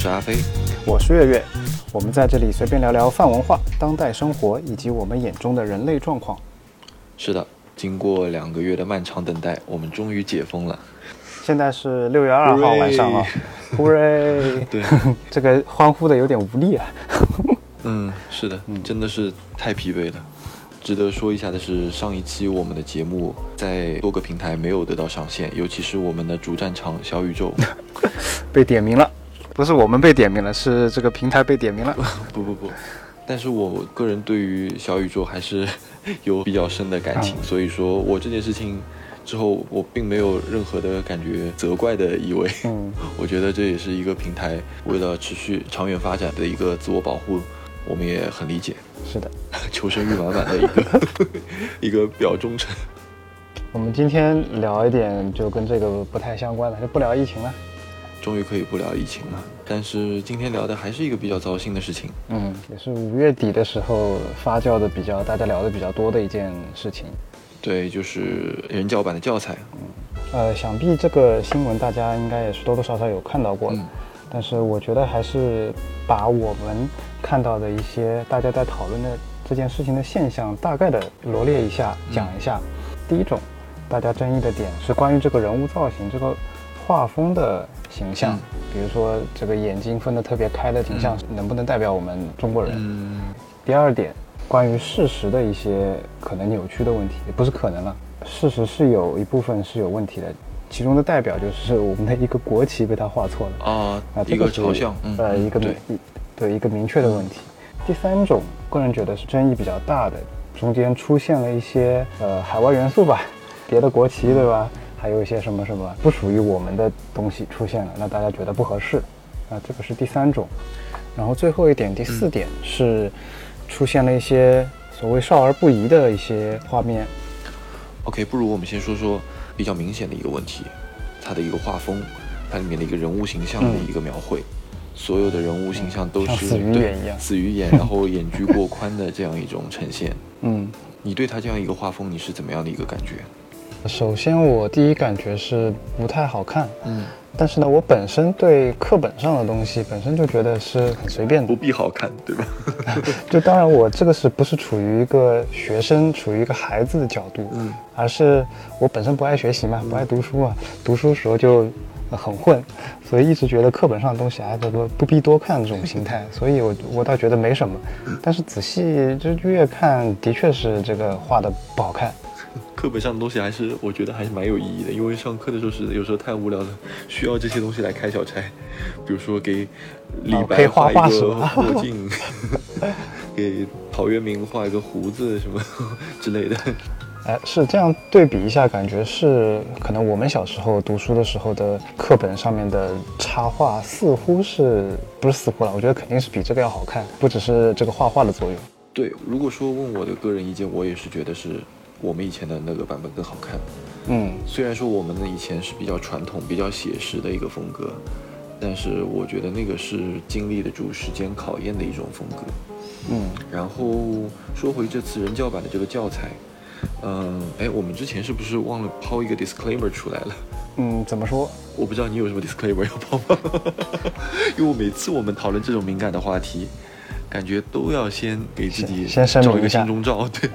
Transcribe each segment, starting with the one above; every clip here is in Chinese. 是阿飞，我是月月，我们在这里随便聊聊泛文化、当代生活以及我们眼中的人类状况。是的，经过2个月的漫长等待，我们终于解封了。现在是6月2号晚上啊，呼瑞！对，这个欢呼的有点无力啊。是的，真的是太疲惫了。值得说一下的是，上一期我们的节目在多个平台没有得到上线，尤其是我们的主战场小宇宙被点名了。不是我们被点名了，是这个平台被点名了。不，但是我个人对于小宇宙还是有比较深的感情，所以说我这件事情之后我并没有任何的感觉责怪的意味。我觉得这也是一个平台为了持续长远发展的一个自我保护，我们也很理解。是的，求生欲满满的一个表忠诚。我们今天聊一点就跟这个不太相关的，就不聊疫情了。终于可以不聊疫情了，但是今天聊的还是一个比较糟心的事情。也是5月底的时候发酵的大家聊的比较多的一件事情。对，就是人教版的教材。想必这个新闻大家应该也是多多少少有看到过的。但是我觉得还是把我们看到的一些大家在讨论的这件事情的现象大概的罗列一下，讲一下。第一种大家争议的点是关于这个人物造型，这个画风的形象，比如说这个眼睛分得特别开的形象，能不能代表我们中国人。第二点关于事实的一些可能扭曲的问题，不是可能了，事实是有一部分是有问题的，其中的代表就是我们的一个国旗被他画错了啊，一个朝向，一个明确的问题。第三种，个人觉得是争议比较大的，中间出现了一些海外元素吧，别的国旗对吧，还有一些什么什么不属于我们的东西出现了，那大家觉得不合适啊，这个是第三种。然后最后一点，第四点是出现了一些所谓少儿不宜的一些画面。OK， 不如我们先说说比较明显的一个问题，它的一个画风，它里面的一个人物形象的一个描绘，所有的人物形象都是死鱼眼一样，死鱼眼，然后眼距过宽的这样一种呈现。你对它这样一个画风，你是怎么样的一个感觉？首先我第一感觉是不太好看。但是呢，我本身对课本上的东西本身就觉得是很随便的，不必好看，对吧？就当然我这个是不是处于一个学生，处于一个孩子的角度，而是我本身不爱学习嘛，不爱读书嘛，读书时候就很混，所以一直觉得课本上的东西还不必多看这种心态，所以我倒觉得没什么。但是仔细就越看，的确是这个画的不好看。课本上的东西还是我觉得还是蛮有意义的，因为上课的时候有时候太无聊了，需要这些东西来开小差。比如说给李白画一个墨镜，给陶渊明画一个胡子什么之类的。是这样对比一下，感觉是可能我们小时候读书的时候的课本上面的插画似乎是不是似乎了？我觉得肯定是比这个要好看，不只是这个画画的作用。对，如果说问我的个人意见，我也是觉得是我们以前的那个版本更好看。虽然说我们的以前是比较传统比较写实的一个风格，但是我觉得那个是经历得住时间考验的一种风格。然后说回这次人教版的这个教材，我们之前是不是忘了抛一个 disclaimer 出来了？怎么说？我不知道你有什么 disclaimer 要抛吗？因为我每次我们讨论这种敏感的话题，感觉都要先给自己找一个心中照，对，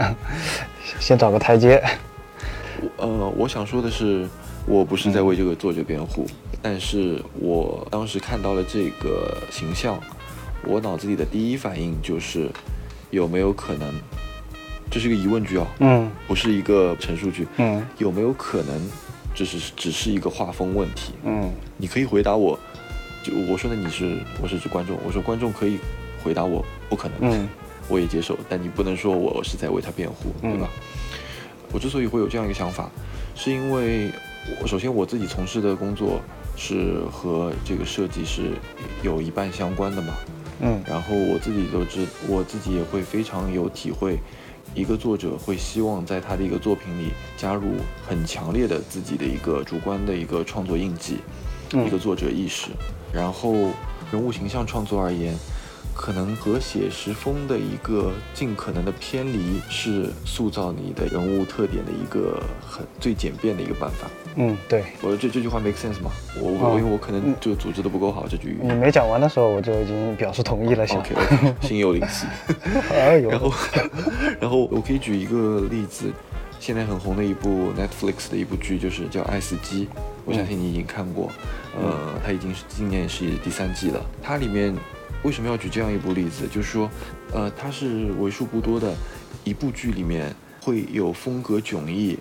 先找个台阶。我想说的是，我不是在为这个作者辩护，但是我当时看到了这个形象，我脑子里的第一反应就是，有没有可能，这是一个疑问句啊，不是一个陈述句，有没有可能，这是只是一个画风问题？你可以回答我，就我说的我是指观众，我说观众可以回答我不可能，我也接受，但你不能说我是在为他辩护，对吧？我之所以会有这样一个想法，是因为首先我自己从事的工作是和这个设计是有一半相关的嘛，然后我自己也会非常有体会，一个作者会希望在他的一个作品里加入很强烈的自己的一个主观的一个创作印记，一个作者意识。然后人物形象创作而言，可能和写实风的一个尽可能的偏离，是塑造你的人物特点的一个很最简便的一个办法。嗯，对，我这句话 make sense 吗？我因为我可能就组织的不够好，这句你没讲完的时候我就已经表示同意了。OK， 心有灵犀。然后我可以举一个例子，现在很红的一部 Netflix 的一部剧，就是叫《爱死机》，我相信你已经看过。它已经是今年是第3季了。它里面为什么要举这样一部例子？就是说，它是为数不多的一部剧里面会有风格迥异、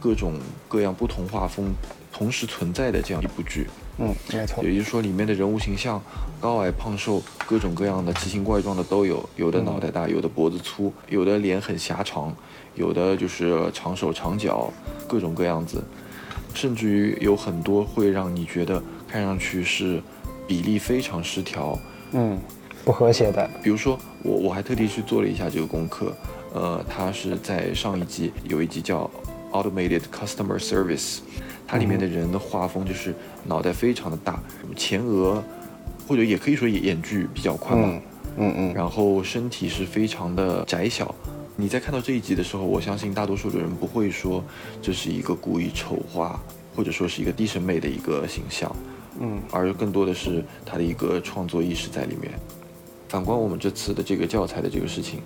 各种各样不同画风同时存在的这样一部剧。嗯，没错。也就是说，里面的人物形象高矮胖瘦，各种各样的奇形怪状的都有，有的脑袋大，有的脖子粗，有的脸很狭长，有的就是长手长脚，各种各样子，甚至于有很多会让你觉得看上去是比例非常失调，不和谐的。比如说我还特地去做了一下这个功课，它是在上一季有一集叫 Automated Customer Service， 它里面的人的画风就是脑袋非常的大，前额或者也可以说眼距比较宽吧，然后身体是非常的窄小。你在看到这一集的时候，我相信大多数的人不会说这是一个故意丑化，或者说是一个低审美的一个形象，而更多的是他的一个创作意识在里面。反观我们这次的这个教材的这个事情，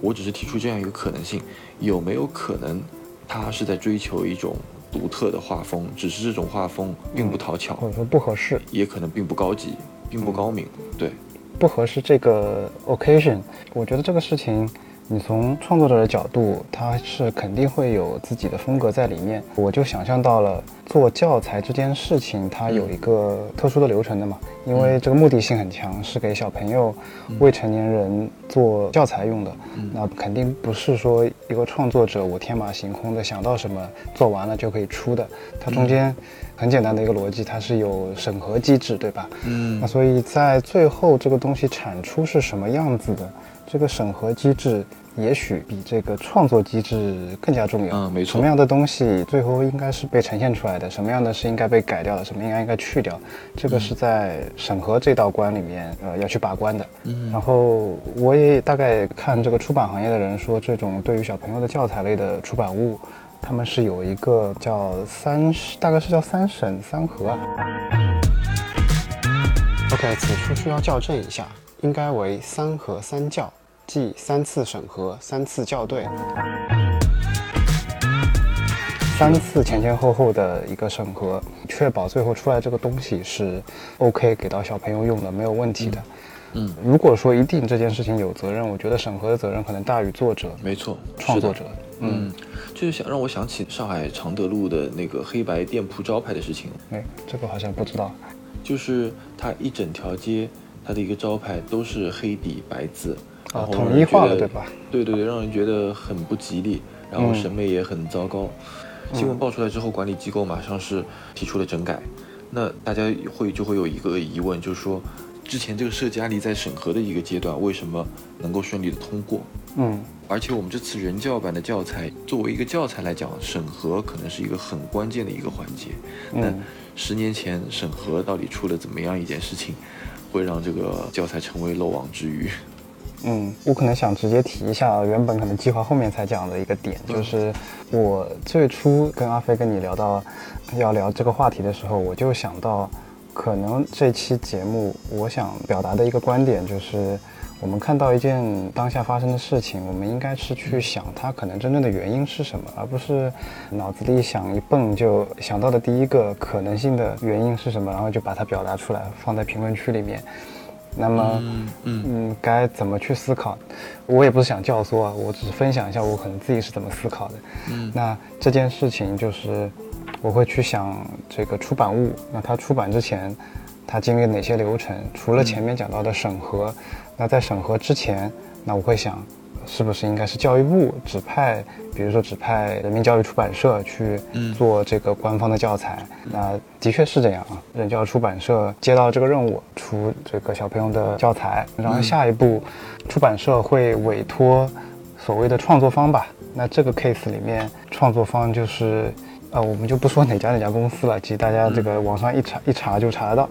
我只是提出这样一个可能性，有没有可能他是在追求一种独特的画风，只是这种画风并不讨巧，或者说不合适，也可能并不高级，并不高明，对，不合适这个 occasion。 我觉得这个事情你从创作者的角度，他是肯定会有自己的风格在里面。我就想象到了做教材这件事情，它有一个特殊的流程的嘛，因为这个目的性很强，是给小朋友、未成年人做教材用的。那肯定不是说一个创作者我天马行空的想到什么做完了就可以出的，它中间很简单的一个逻辑，它是有审核机制，对吧？那所以在最后这个东西产出是什么样子的，这个审核机制也许比这个创作机制更加重要。没错。什么样的东西最后应该是被呈现出来的，什么样的是应该被改掉的，什么应该去掉，这个是在审核这道关里面要去把关的。然后我也大概看这个出版行业的人说，这种对于小朋友的教材类的出版物，他们是有一个叫大概是叫3审3核啊。OK， 此处需要校正一下，应该为3核3校。即3次审核3次校对，3次前后的一个审核，确保最后出来这个东西是 OK 给到小朋友用的，没有问题的。如果说一定这件事情有责任，我觉得审核的责任可能大于作者，没错，创作者。就是想让我想起上海常德路的那个黑白店铺招牌的事情。这个好像不知道。就是它一整条街，它的一个招牌都是黑底白字。统一化了，对吧？对，让人觉得很不吉利，然后审美也很糟糕。新闻爆出来之后，管理机构马上是提出了整改。那大家就会有一个疑问，就是说，之前这个设计案例在审核的一个阶段，为什么能够顺利的通过？而且我们这次人教版的教材，作为一个教材来讲，审核可能是一个很关键的一个环节。那10年前审核到底出了怎么样一件事情，会让这个教材成为漏网之鱼？我可能想直接提一下，原本可能计划后面才讲的一个点，就是我最初跟阿飞跟你聊到要聊这个话题的时候，我就想到，可能这期节目我想表达的一个观点就是，我们看到一件当下发生的事情，我们应该是去想它可能真正的原因是什么，而不是脑子里想一蹦就想到的第一个可能性的原因是什么，然后就把它表达出来，放在评论区里面。那么该怎么去思考，我也不是想教唆啊，我只是分享一下我可能自己是怎么思考的。那这件事情就是我会去想这个出版物，那它出版之前它经历哪些流程，除了前面讲到的审核，那在审核之前，那我会想是不是应该是教育部指派，比如说指派人民教育出版社去做这个官方的教材。那的确是这样啊，人教出版社接到这个任务，出这个小朋友的教材，然后下一步出版社会委托所谓的创作方吧。那这个 case 里面，创作方就是我们就不说哪家公司了，其实大家这个网上一查就查得到。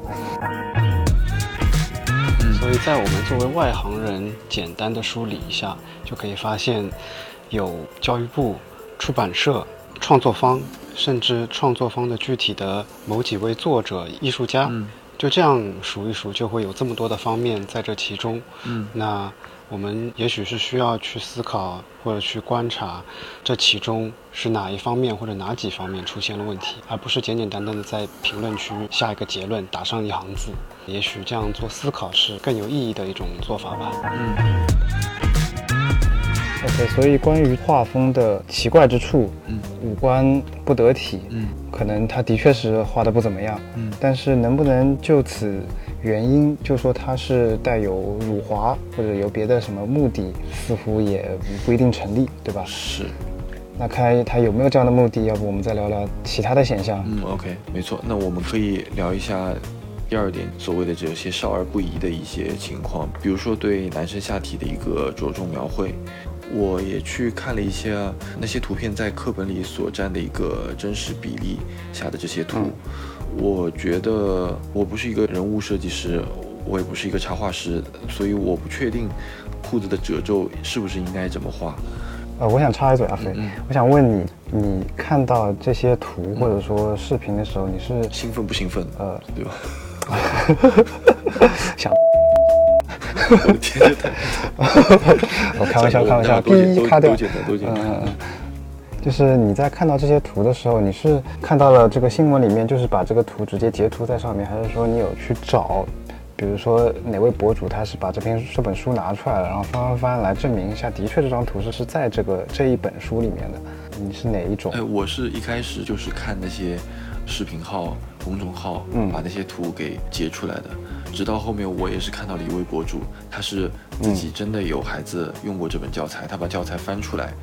所以在我们作为外行人简单的梳理一下，就可以发现有教育部、出版社、创作方，甚至创作方的具体的某几位作者、艺术家，就这样数一数，就会有这么多的方面在这其中。那我们也许是需要去思考或者去观察这其中是哪一方面或者哪几方面出现了问题，而不是简简单单的在评论区下一个结论，打上一行字。也许这样做思考是更有意义的一种做法吧。OK， 所以关于画风的奇怪之处，五官不得体，可能它的确是画得不怎么样，但是能不能就此原因就说它是带有辱华或者有别的什么目的，似乎也不一定成立，对吧？是。那看来它有没有这样的目的，要不我们再聊聊其他的现象。OK， 没错。那我们可以聊一下第二点，所谓的这些少儿不宜的一些情况，比如说对男生下体的一个着重描绘。我也去看了一些那些图片在课本里所占的一个真实比例下的这些图，我觉得我不是一个人物设计师，我也不是一个插画师，所以我不确定裤子的褶皱是不是应该怎么画。我想插一嘴，阿飞，我想问你，你看到这些图或者说视频的时候，你是兴奋不兴奋？对吧？想。我天，我开玩笑，第一卡掉，就是你在看到这些图的时候，你是看到了这个新闻里面，就是把这个图直接截图在上面，还是说你有去找，比如说哪位博主他是把这本书拿出来了，然后翻来证明一下，的确这张图是在这一本书里面的？你是哪一种？我是一开始就是看那些视频号、公众号，把那些图给截出来的。直到后面我也是看到了一位博主，他是自己真的有孩子用过这本教材，他把教材翻出来，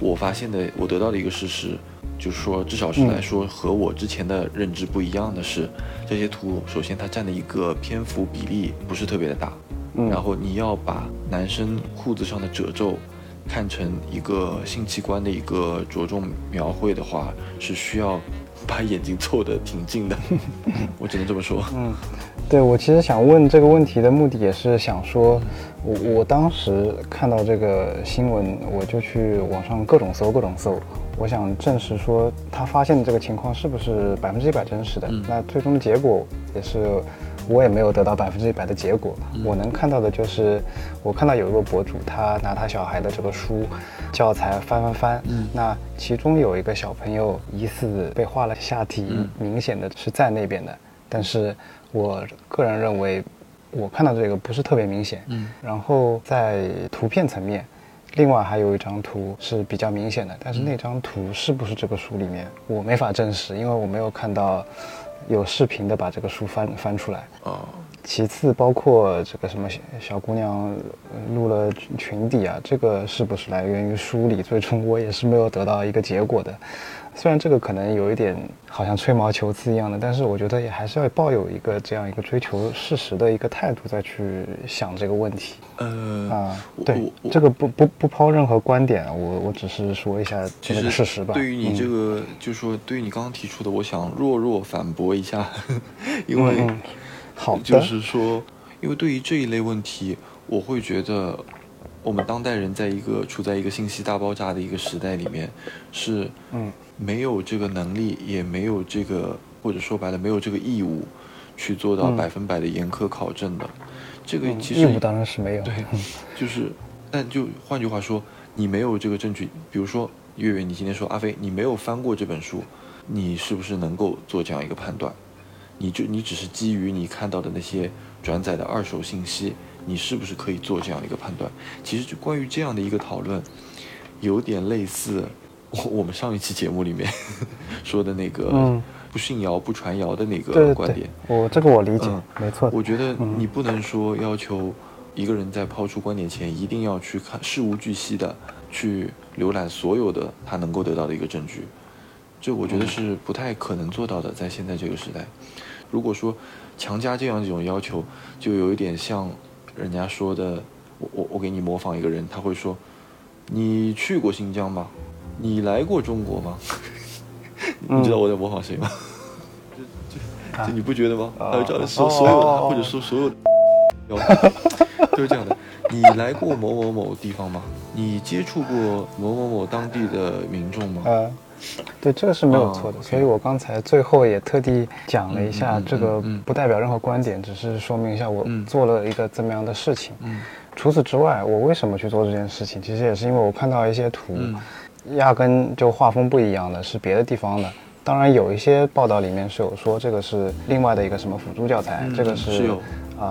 我发现的我得到的一个事实就是说，至少是来说和我之前的认知不一样的是，这些图首先它占的一个篇幅比例不是特别的大，然后你要把男生裤子上的褶皱看成一个性器官的一个着重描绘的话，是需要把眼睛凑得挺近的，我只能这么说。对，我其实想问这个问题的目的也是想说，我当时看到这个新闻，我就去网上各种搜，我想证实说他发现的这个情况是不是100%真实的。那最终的结果也是我也没有得到100%的结果。我能看到的就是我看到有一个博主，他拿他小孩的这个书教材翻，那其中有一个小朋友疑似被画了下体，明显的是在那边的，但是我个人认为我看到这个不是特别明显。然后在图片层面，另外还有一张图是比较明显的，但是那张图是不是这个书里面我没法证实，因为我没有看到有视频的把这个书翻出来。其次包括这个什么小姑娘录了裙底啊，这个是不是来源于书里，最终我也是没有得到一个结果的。虽然这个可能有一点好像吹毛求疵一样的，但是我觉得也还是要抱有一个这样一个追求事实的一个态度再去想这个问题。对，这个不抛任何观点，我只是说一下这个事实吧。对于你这个，就是说对于你刚刚提出的，我想弱反驳一下，因为好的，就是说，因为对于这一类问题，我会觉得我们当代人在处在一个信息大爆炸的一个时代里面，是没有这个能力，也没有这个，或者说白了没有这个义务去做到100%的严苛考证的。这个其实义务当然是没有，对，就是，但就换句话说，你没有这个证据。比如说月月，你今天说阿飞，你没有翻过这本书，你是不是能够做这样一个判断？你只是基于你看到的那些转载的二手信息，你是不是可以做这样一个判断？其实就关于这样的一个讨论，有点类似我们上一期节目里面说的那个不信谣不传谣的那个观点。对，我理解，没错。我觉得你不能说要求一个人在抛出观点前一定要去看事无巨细的去浏览所有的他能够得到的一个证据，这我觉得是不太可能做到的，在现在这个时代。如果说强加这样一种要求，就有一点像人家说的，我给你模仿一个人，他会说你去过新疆吗？你来过中国吗？你知道我在模仿谁吗？就你不觉得吗？照着所有的，或者说所有的，标准，就是这样的。你来过某某某地方吗？你接触过某某某当地的民众吗？对，这个是没有错的，所以我刚才最后也特地讲了一下，这个不代表任何观点，只是说明一下我做了一个怎么样的事情。除此之外，我为什么去做这件事情，其实也是因为我看到一些图，压根就画风不一样的，是别的地方的。当然有一些报道里面是有说这个是另外的一个什么辅助教材，这个是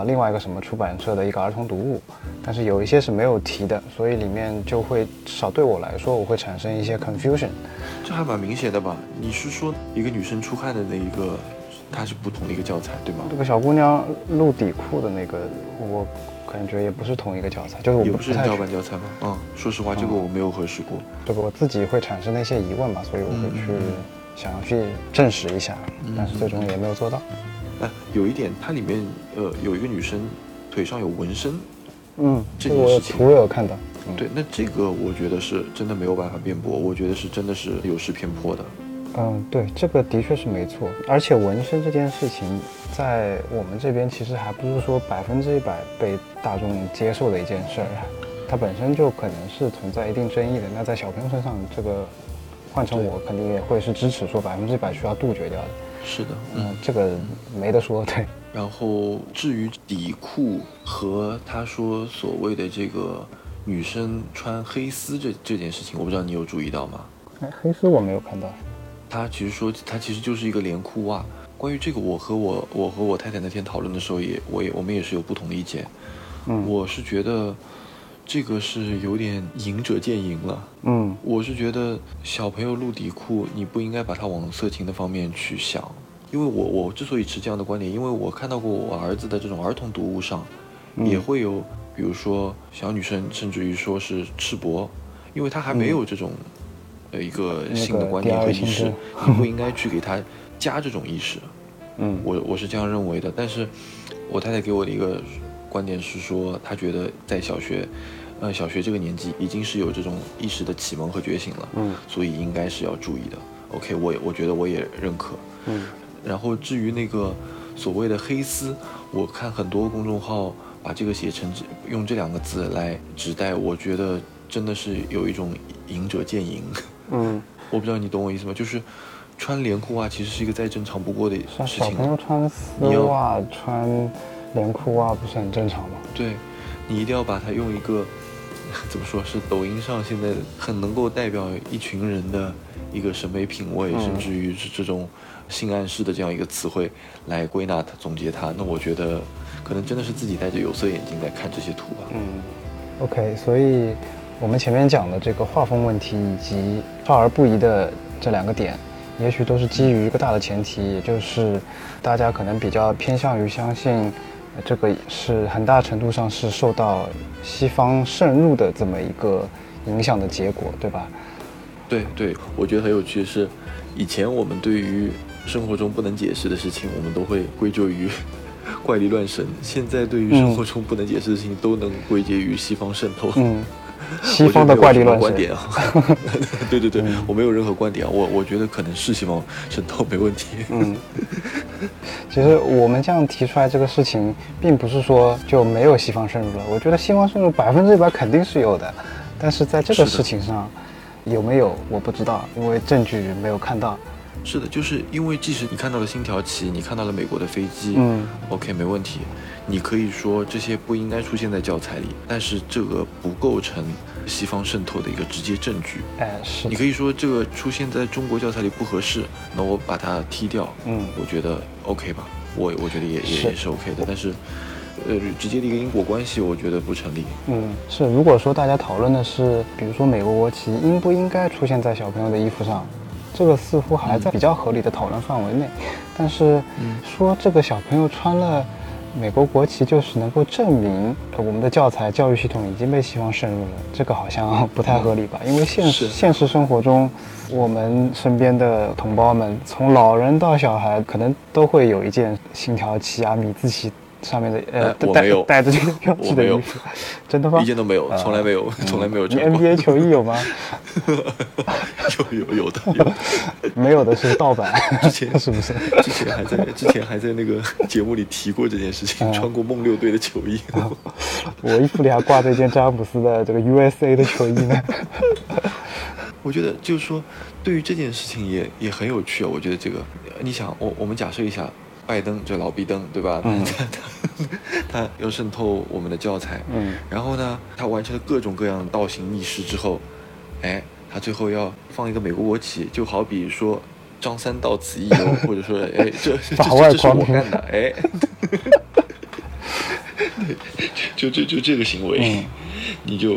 另外一个什么出版社的一个儿童读物，但是有一些是没有提的，所以里面就会至少对我来说我会产生一些 confusion。 这还蛮明显的吧？你是说一个女生初看的那一个，它是不同的一个教材对吗？这个小姑娘露底裤的那个我感觉也不是同一个教材，就是我也不是盗版教材吗？说实话这个我没有核实过，这个我自己会产生那些疑问吧，所以我会去想要去证实一下，但是最终也没有做到。有一点，它里面有一个女生腿上有纹身，这件事情我有看到。对，那这个我觉得是真的没有办法辩驳，我觉得是真的是有失偏颇的。对，这个的确是没错。而且纹身这件事情，在我们这边其实还不是说100%被大众接受的一件事儿，它本身就可能是存在一定争议的。那在小朋友身上，这个换成我肯定也会是支持说100%需要杜绝掉的。是的，这个没得说，对。然后至于底裤和他说所谓的这个女生穿黑丝这件事情，我不知道你有注意到吗？黑丝我没有看到。他其实说他其实就是一个连裤袜。关于这个，我和我太太那天讨论的时候我们也是有不同的意见。我是觉得这个是有点赢者见赢了。我是觉得小朋友露底裤，你不应该把它往色情的方面去想。因为我之所以持这样的观点，因为我看到过我儿子的这种儿童读物上，也会有比如说小女生，甚至于说是赤膊，因为他还没有这种一个新的观点和意识，你不应该去给他加这种意识。我是这样认为的。但是我太太给我的一个观点是说，她觉得在小学这个年纪已经是有这种意识的启蒙和觉醒了，所以应该是要注意的。OK， 我觉得我也认可。然后至于那个所谓的黑丝，我看很多公众号把这个写成用这两个字来指代，我觉得真的是有一种赢者见赢。我不知道你懂我意思吗？就是穿连裤袜其实是一个再正常不过的事情。小朋友穿丝袜穿连裤袜不是很正常吗？对，你一定要把它用一个怎么说，是抖音上现在很能够代表一群人的一个审美品味，甚至于是这种性暗示的这样一个词汇来归纳它、总结它。那我觉得可能真的是自己戴着有色眼镜在看这些图吧。OK， 所以我们前面讲的这个画风问题以及少儿不宜的这两个点，也许都是基于一个大的前提，也就是大家可能比较偏向于相信这个是很大程度上是受到西方渗入的这么一个影响的结果，对吧？对，我觉得很有趣的是，以前我们对于生活中不能解释的事情，我们都会归咎于怪力乱神，现在对于生活中不能解释的事情，都能归结于西方渗透。西方的怪力乱神。对，我没有任何观点啊，我觉得可能是西方渗透没问题。其实我们这样提出来这个事情，并不是说就没有西方渗入了，我觉得西方渗入100%肯定是有的，但是在这个事情上有没有我不知道，因为证据没有看到。是的，就是因为即使你看到了星条旗，你看到了美国的飞机，OK 没问题，你可以说这些不应该出现在教材里，但是这个不构成西方渗透的一个直接证据。是，你可以说这个出现在中国教材里不合适，那我把它踢掉，我觉得 OK 吧，我觉得也是 OK 的，但是直接的一个因果关系我觉得不成立。是，如果说大家讨论的是比如说美国国旗应不应该出现在小朋友的衣服上，这个似乎还在比较合理的讨论范围内，但是说这个小朋友穿了美国国旗就是能够证明我们的教材教育系统已经被西方渗入了，这个好像不太合理吧？因为现实生活中，我们身边的同胞们，从老人到小孩，可能都会有一件星条旗啊、米字旗上面的我没有带着这个标题的衣服，真的吗？一件都没有，从来没有，从来没有穿过。你 NBA 球衣有吗？有的。没有的是盗版，之前还在那个节目里提过这件事情，穿过梦六队的球衣。我衣服里还挂着一件詹姆斯的这个 USA 的球衣呢。我觉得就是说，对于这件事情也很有趣啊。我觉得这个，你想，我们假设一下。拜登这老逼登对吧？嗯、他要渗透我们的教材，嗯，然后呢，他完成了各种各样的倒行逆施之后，哎，他最后要放一个美国国旗，就好比说张三到此一游，或者说哎这是我干的，哎，就这个行为。嗯，你就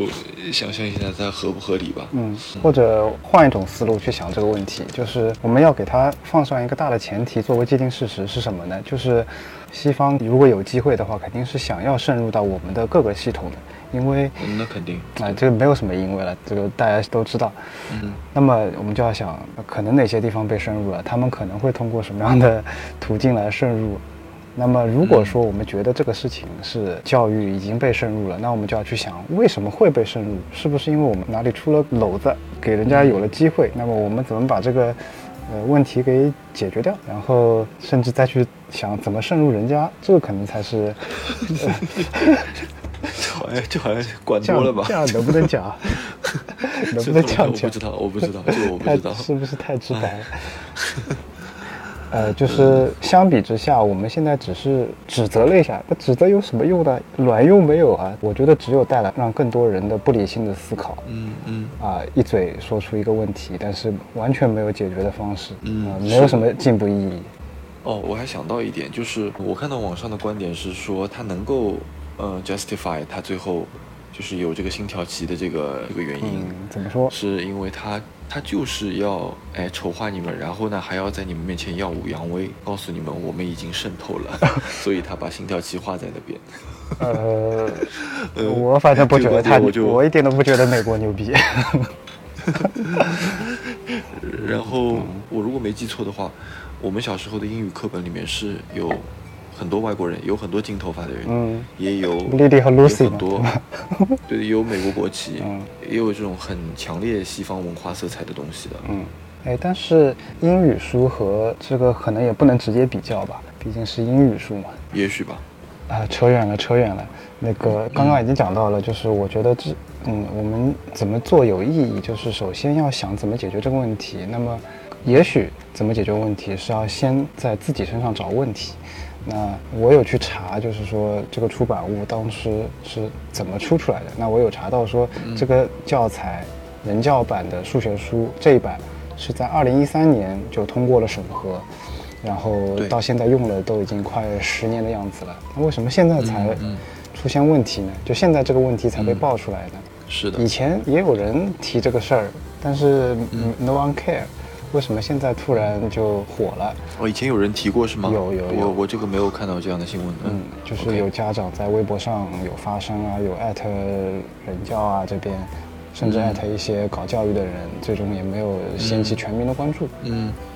想象一下它合不合理吧。嗯，或者换一种思路去想这个问题，就是我们要给它放上一个大的前提作为既定事实是什么呢？就是西方如果有机会的话，肯定是想要渗入到我们的各个系统的，因为那肯定啊，这个没有什么因为了，这个大家都知道。嗯，那么我们就要想，可能哪些地方被渗入了，他们可能会通过什么样的途径来渗入。那么如果说我们觉得这个事情是教育已经被渗入了，那我们就要去想为什么会被渗入，是不是因为我们哪里出了篓子，给人家有了机会，那么我们怎么把这个问题给解决掉，然后甚至再去想怎么渗入人家，这个可能才是这好像管多了吧？这样能不能讲？能不能这样讲？我不知道，这个我不知道，是不是太直白了？就是相比之下，我们现在只是指责了一下，那指责有什么用呢？卵用没有啊？我觉得只有带来让更多人的不理性的思考。一嘴说出一个问题，但是完全没有解决的方式，没有什么进步意义。哦，我还想到一点，就是我看到网上的观点是说，它能够justify 它最后就是有这个心跳期的这个原因，怎么说？是因为他就是要丑化你们，然后呢还要在你们面前耀武扬威，告诉你们我们已经渗透了，所以他把心跳期画在那边。我反正不觉得我一点都不觉得美国牛逼。然后我如果没记错的话，我们小时候的英语课本里面是有很多外国人，有很多金头发的人，也有莉莉和 Lucy 很多，对，有美国国旗，也有这种很强烈西方文化色彩的东西的。但是英语书和这个可能也不能直接比较吧，毕竟是英语书嘛。也许吧。扯远了。那个刚刚已经讲到了，就是我觉得我们怎么做有意义，就是首先要想怎么解决这个问题。那么，也许怎么解决问题是要先在自己身上找问题。那我有去查，就是说这个出版物当时是怎么出来的。那我有查到说，这个教材人教版的数学书这一版是在2013年就通过了审核，然后到现在用了都已经快10年的样子了。那为什么现在才出现问题呢？就现在这个问题才被爆出来呢？是的，以前也有人提这个事儿，但是no one care。为什么现在突然就火了？以前有人提过是吗？有，我这个没有看到这样的新闻。就是有家长在微博上有发声啊，有艾特人教啊这边，甚至艾特一些搞教育的人，最终也没有掀起全民的关注。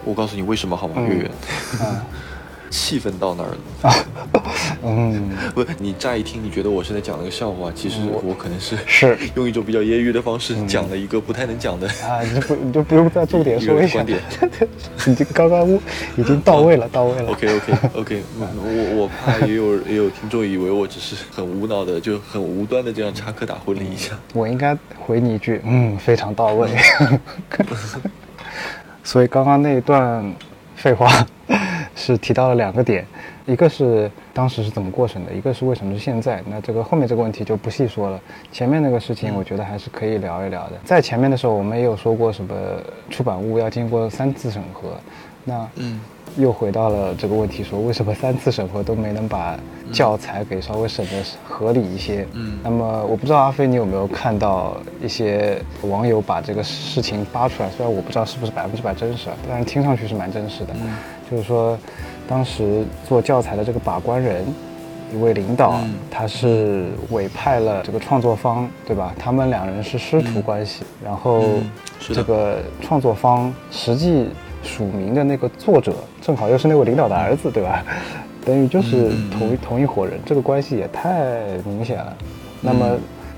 我告诉你为什么好吗？月气氛到那儿了。不，你乍一听你觉得我是在讲了个笑话，其实我可能是用一种比较揶揄的方式讲了一个不太能讲的啊，你就不用再重点说一下，你刚刚已经到位了。OK， 我怕也有听众以为我只是很无脑的，就很无端的这样插科打诨了一下。我应该回你一句，非常到位。所以刚刚那一段废话。是提到了2个点，一个是当时是怎么过审的，一个是为什么是现在。那这个后面这个问题就不细说了，前面那个事情我觉得还是可以聊一聊的。在前面的时候我们也有说过什么出版物要经过3次审核，那又回到了这个问题，说为什么3次审核都没能把教材给稍微审得合理一些。那么我不知道阿飞你有没有看到一些网友把这个事情扒出来，虽然我不知道是不是100%真实，但是听上去是蛮真实的。就是说当时做教材的这个把关人一位领导，他是委派了这个创作方，对吧？他们2人是师徒关系，然后这个创作方实际署名的那个作者正好又是那位领导的儿子，对吧？等于就是同一伙人，这个关系也太明显了。那么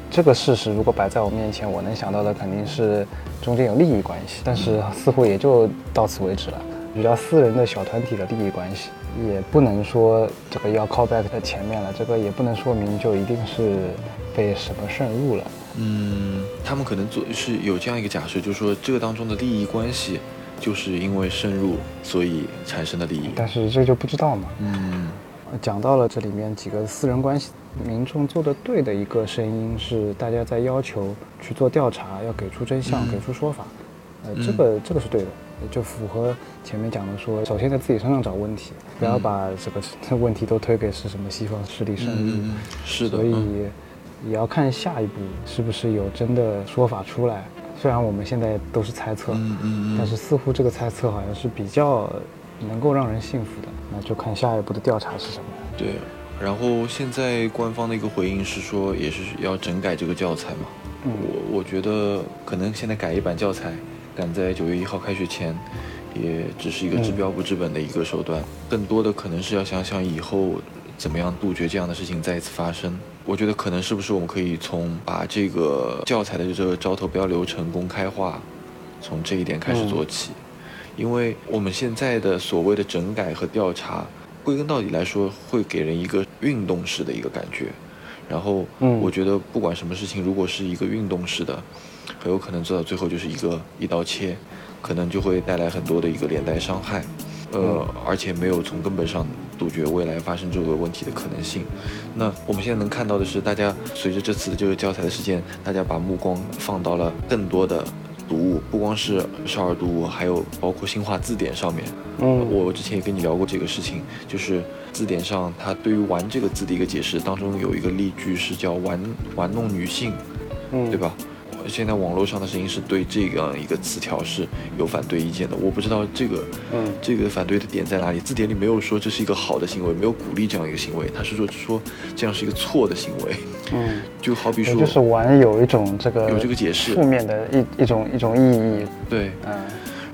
这个事实如果摆在我面前，我能想到的肯定是中间有利益关系，但是似乎也就到此为止了。比较私人的小团体的利益关系，也不能说这个要 call back 在前面了，这个也不能说明就一定是被什么渗入了。他们可能是有这样一个假设，就是说这个当中的利益关系就是因为渗入所以产生的利益，但是这就不知道嘛。讲到了这里面几个私人关系，民众做得对的一个声音是大家在要求去做调查，要给出真相，给出说法。这个是对的，就符合前面讲的说，首先在自己身上找问题，不要把这个问题都推给是什么西方势力渗入。是的，所以也要看下一步是不是有真的说法出来。虽然我们现在都是猜测，但是似乎这个猜测好像是比较能够让人信服的，那就看下一步的调查是什么。对，然后现在官方的一个回应是说，也是要整改这个教材嘛。我觉得可能现在改一版教材赶在9月1号开学前，也只是一个治标不治本的一个手段，更多的可能是要想想以后怎么样杜绝这样的事情再一次发生。我觉得可能是不是我们可以从把这个教材的这个招投标流程公开化，从这一点开始做起。因为我们现在的所谓的整改和调查，归根到底来说会给人一个运动式的一个感觉。然后我觉得不管什么事情，如果是一个运动式的，很有可能做到最后就是一刀切，可能就会带来很多的一个连带伤害。而且没有从根本上杜绝未来发生这个问题的可能性。那我们现在能看到的是，大家随着这次这个教材的事件，大家把目光放到了更多的读物，不光是少儿读物，还有包括新华字典上面。我之前也跟你聊过这个事情，就是字典上它对于玩这个字的一个解释当中有一个例句是叫玩弄女性，对吧？现在网络上的声音是对这样一个词条是有反对意见的，我不知道这个反对的点在哪里。字典里没有说这是一个好的行为，没有鼓励这样一个行为，他是说这样是一个错的行为。就好比说就是玩有一种有这个解释负面的一种意义。对，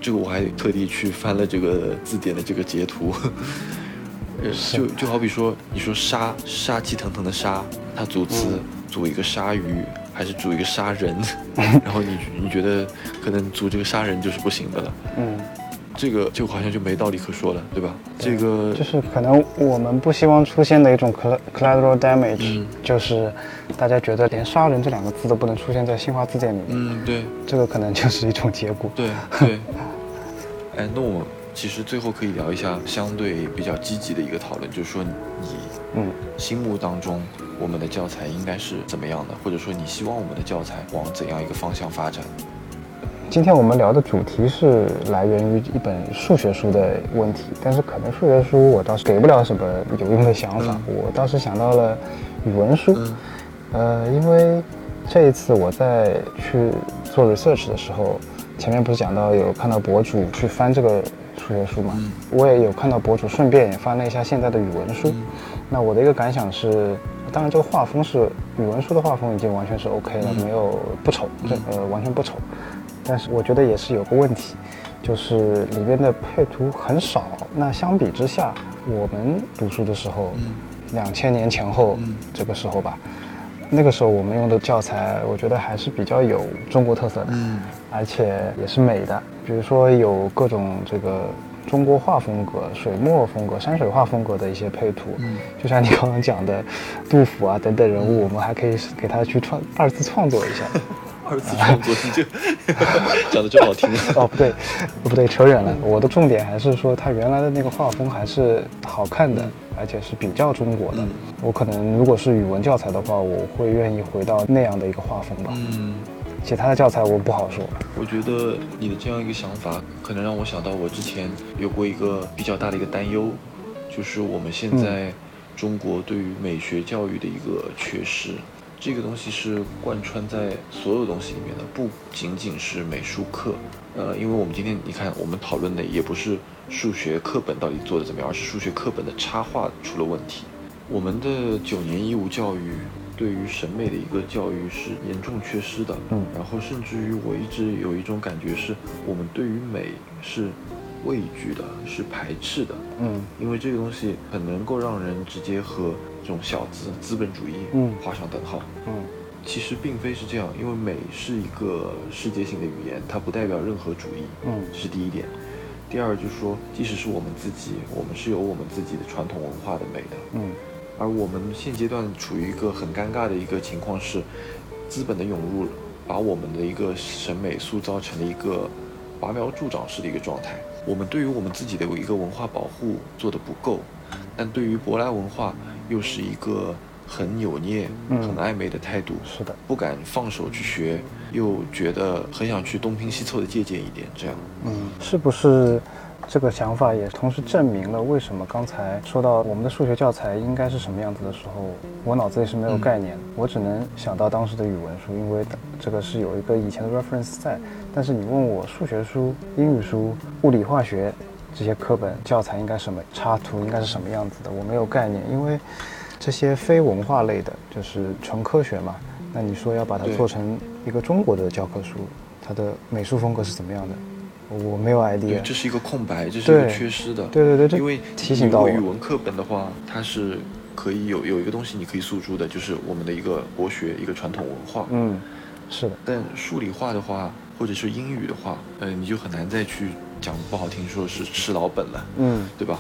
这个我还特地去翻了这个字典的这个截图。就好比说你说杀气腾腾的杀，它组词组一个鲨鱼还是组一个杀人，然后你觉得可能组这个杀人就是不行的了。这个就好像就没道理可说了，对吧？对，这个就是可能我们不希望出现的一种 collateral damage，就是大家觉得连杀人这两个字都不能出现在新华字典里面。对，这个可能就是一种结果。对。哎，那我们其实最后可以聊一下相对比较积极的一个讨论，就是说你心目当中我们的教材应该是怎么样的，或者说你希望我们的教材往怎样一个方向发展。今天我们聊的主题是来源于一本数学书的问题，但是可能数学书我倒是给不了什么有用的想法。我倒是想到了语文书。因为这一次我在去做 research 的时候，前面不是讲到有看到博主去翻这个数学书嘛，我也有看到博主顺便也翻了一下现在的语文书。那我的一个感想是，当然这个画风是语文书的画风已经完全是 OK 了，没有不丑，完全不丑。但是我觉得也是有个问题，就是里边的配图很少。那相比之下，我们读书的时候，2000年前后这个时候吧，那个时候我们用的教材，我觉得还是比较有中国特色的，而且也是美的。比如说有各种这个中国画风格、水墨风格、山水画风格的一些配图，就像你刚刚讲的杜甫啊等等人物，我们还可以给他去二次创作一下。二次创作你就讲的真好听。不对，扯远了。我的重点还是说他原来的那个画风还是好看的，而且是比较中国的。我可能如果是语文教材的话，我会愿意回到那样的一个画风吧。其他的教材我不好说。我觉得你的这样一个想法可能让我想到我之前有过一个比较大的一个担忧，就是我们现在中国对于美学教育的一个缺失。这个东西是贯穿在所有东西里面的，不仅仅是美术课。因为我们今天你看我们讨论的也不是数学课本到底做的怎么样，而是数学课本的插画出了问题。我们的9年义务教育对于审美的一个教育是严重缺失的。然后甚至于我一直有一种感觉是，我们对于美是畏惧的，是排斥的。嗯，因为这个东西很能够让人直接和这种小资本主义画上等号。嗯，其实并非是这样，因为美是一个世界性的语言，它不代表任何主义。嗯，这是第一点。第二就是说，即使是我们自己，我们是有我们自己的传统文化的美的。嗯，而我们现阶段处于一个很尴尬的一个情况是，资本的涌入把我们的一个审美塑造成了一个拔苗助长式的一个状态。我们对于我们自己的一个文化保护做得不够，但对于舶来文化又是一个很扭捏、很暧昧的态度。是的，不敢放手去学，又觉得很想去东拼西凑的借鉴一点，这样。嗯，是不是？这个想法也同时证明了为什么刚才说到我们的数学教材应该是什么样子的时候，我脑子里是没有概念的，我只能想到当时的语文书，因为这个是有一个以前的 reference 在。但是你问我数学书、英语书、物理化学这些课本教材应该什么，插图应该是什么样子的，我没有概念，因为这些非文化类的就是纯科学嘛。那你说要把它做成一个中国的教科书，它的美术风格是怎么样的？我没有 idea， 这是一个空白，这是一个缺失的。对，因为提醒到我，语文课本的话，它是可以有一个东西你可以诉诸的，就是我们的一个国学，一个传统文化。嗯，是的。但数理化的话，或者是英语的话，你就很难再去讲，不好听说是吃老本了。嗯，对吧？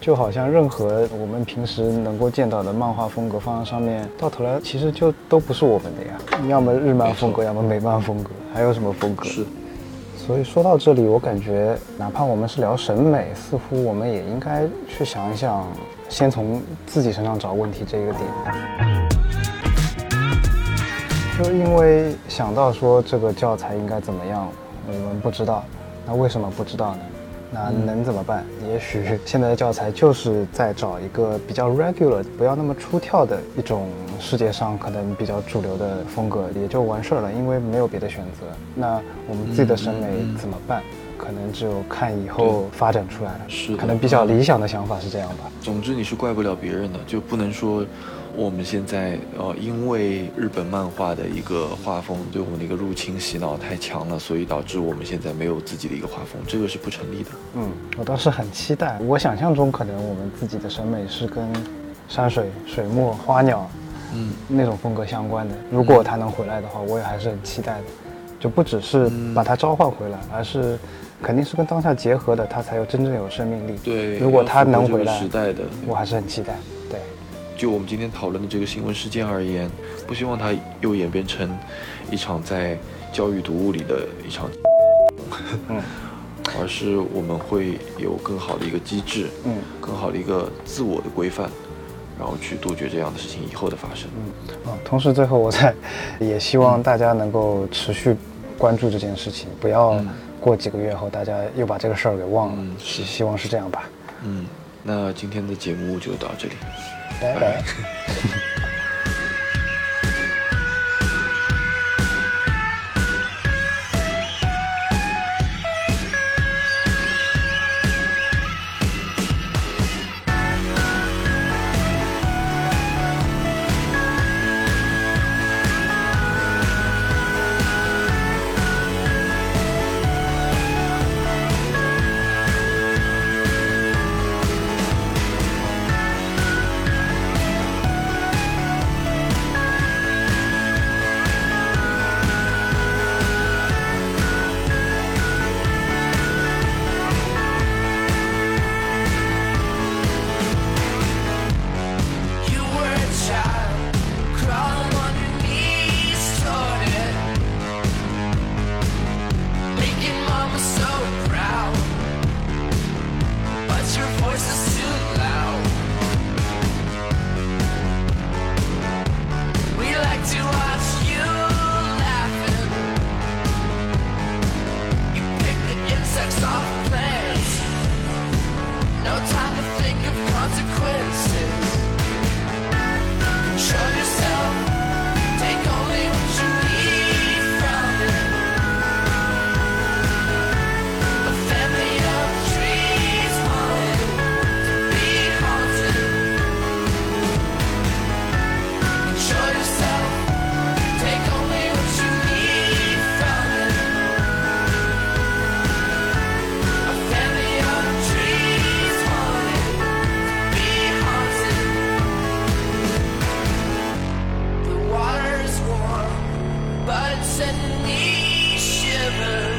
就好像任何我们平时能够见到的漫画风格放在上面，到头来其实就都不是我们的呀，要么日漫风格，要么美漫风格，还有什么风格？是。所以说到这里，我感觉哪怕我们是聊审美，似乎我们也应该去想一想，先从自己身上找问题这一个点。就因为想到说这个教材应该怎么样，我们不知道，那为什么不知道呢？那能怎么办？也许现在的教材就是在找一个比较 regular， 不要那么出跳的一种世界上可能比较主流的风格，也就完事儿了，因为没有别的选择。那我们自己的审美怎么办？可能只有看以后发展出来了。是，可能比较理想的想法是这样吧。总之你是怪不了别人的，就不能说我们现在因为日本漫画的一个画风对我们的一个入侵洗脑太强了，所以导致我们现在没有自己的一个画风，这个是不成立的。嗯，我倒是很期待，我想象中可能我们自己的审美是跟山水、水墨、花鸟那种风格相关的。如果它能回来的话，我也还是很期待的，就不只是把它召唤回来，而是肯定是跟当下结合的，它才有真正有生命力。对，如果它能回来，时代的我还是很期待。对。就我们今天讨论的这个新闻事件而言，不希望它又演变成一场在教育读物里的一场而是我们会有更好的一个机制，更好的一个自我的规范，然后去杜绝这样的事情以后的发生。同时最后我也希望大家能够持续关注这件事情，不要过几个月后大家又把这个事儿给忘了。希望是这样吧。那今天的节目就到这里，拜拜。me shiver.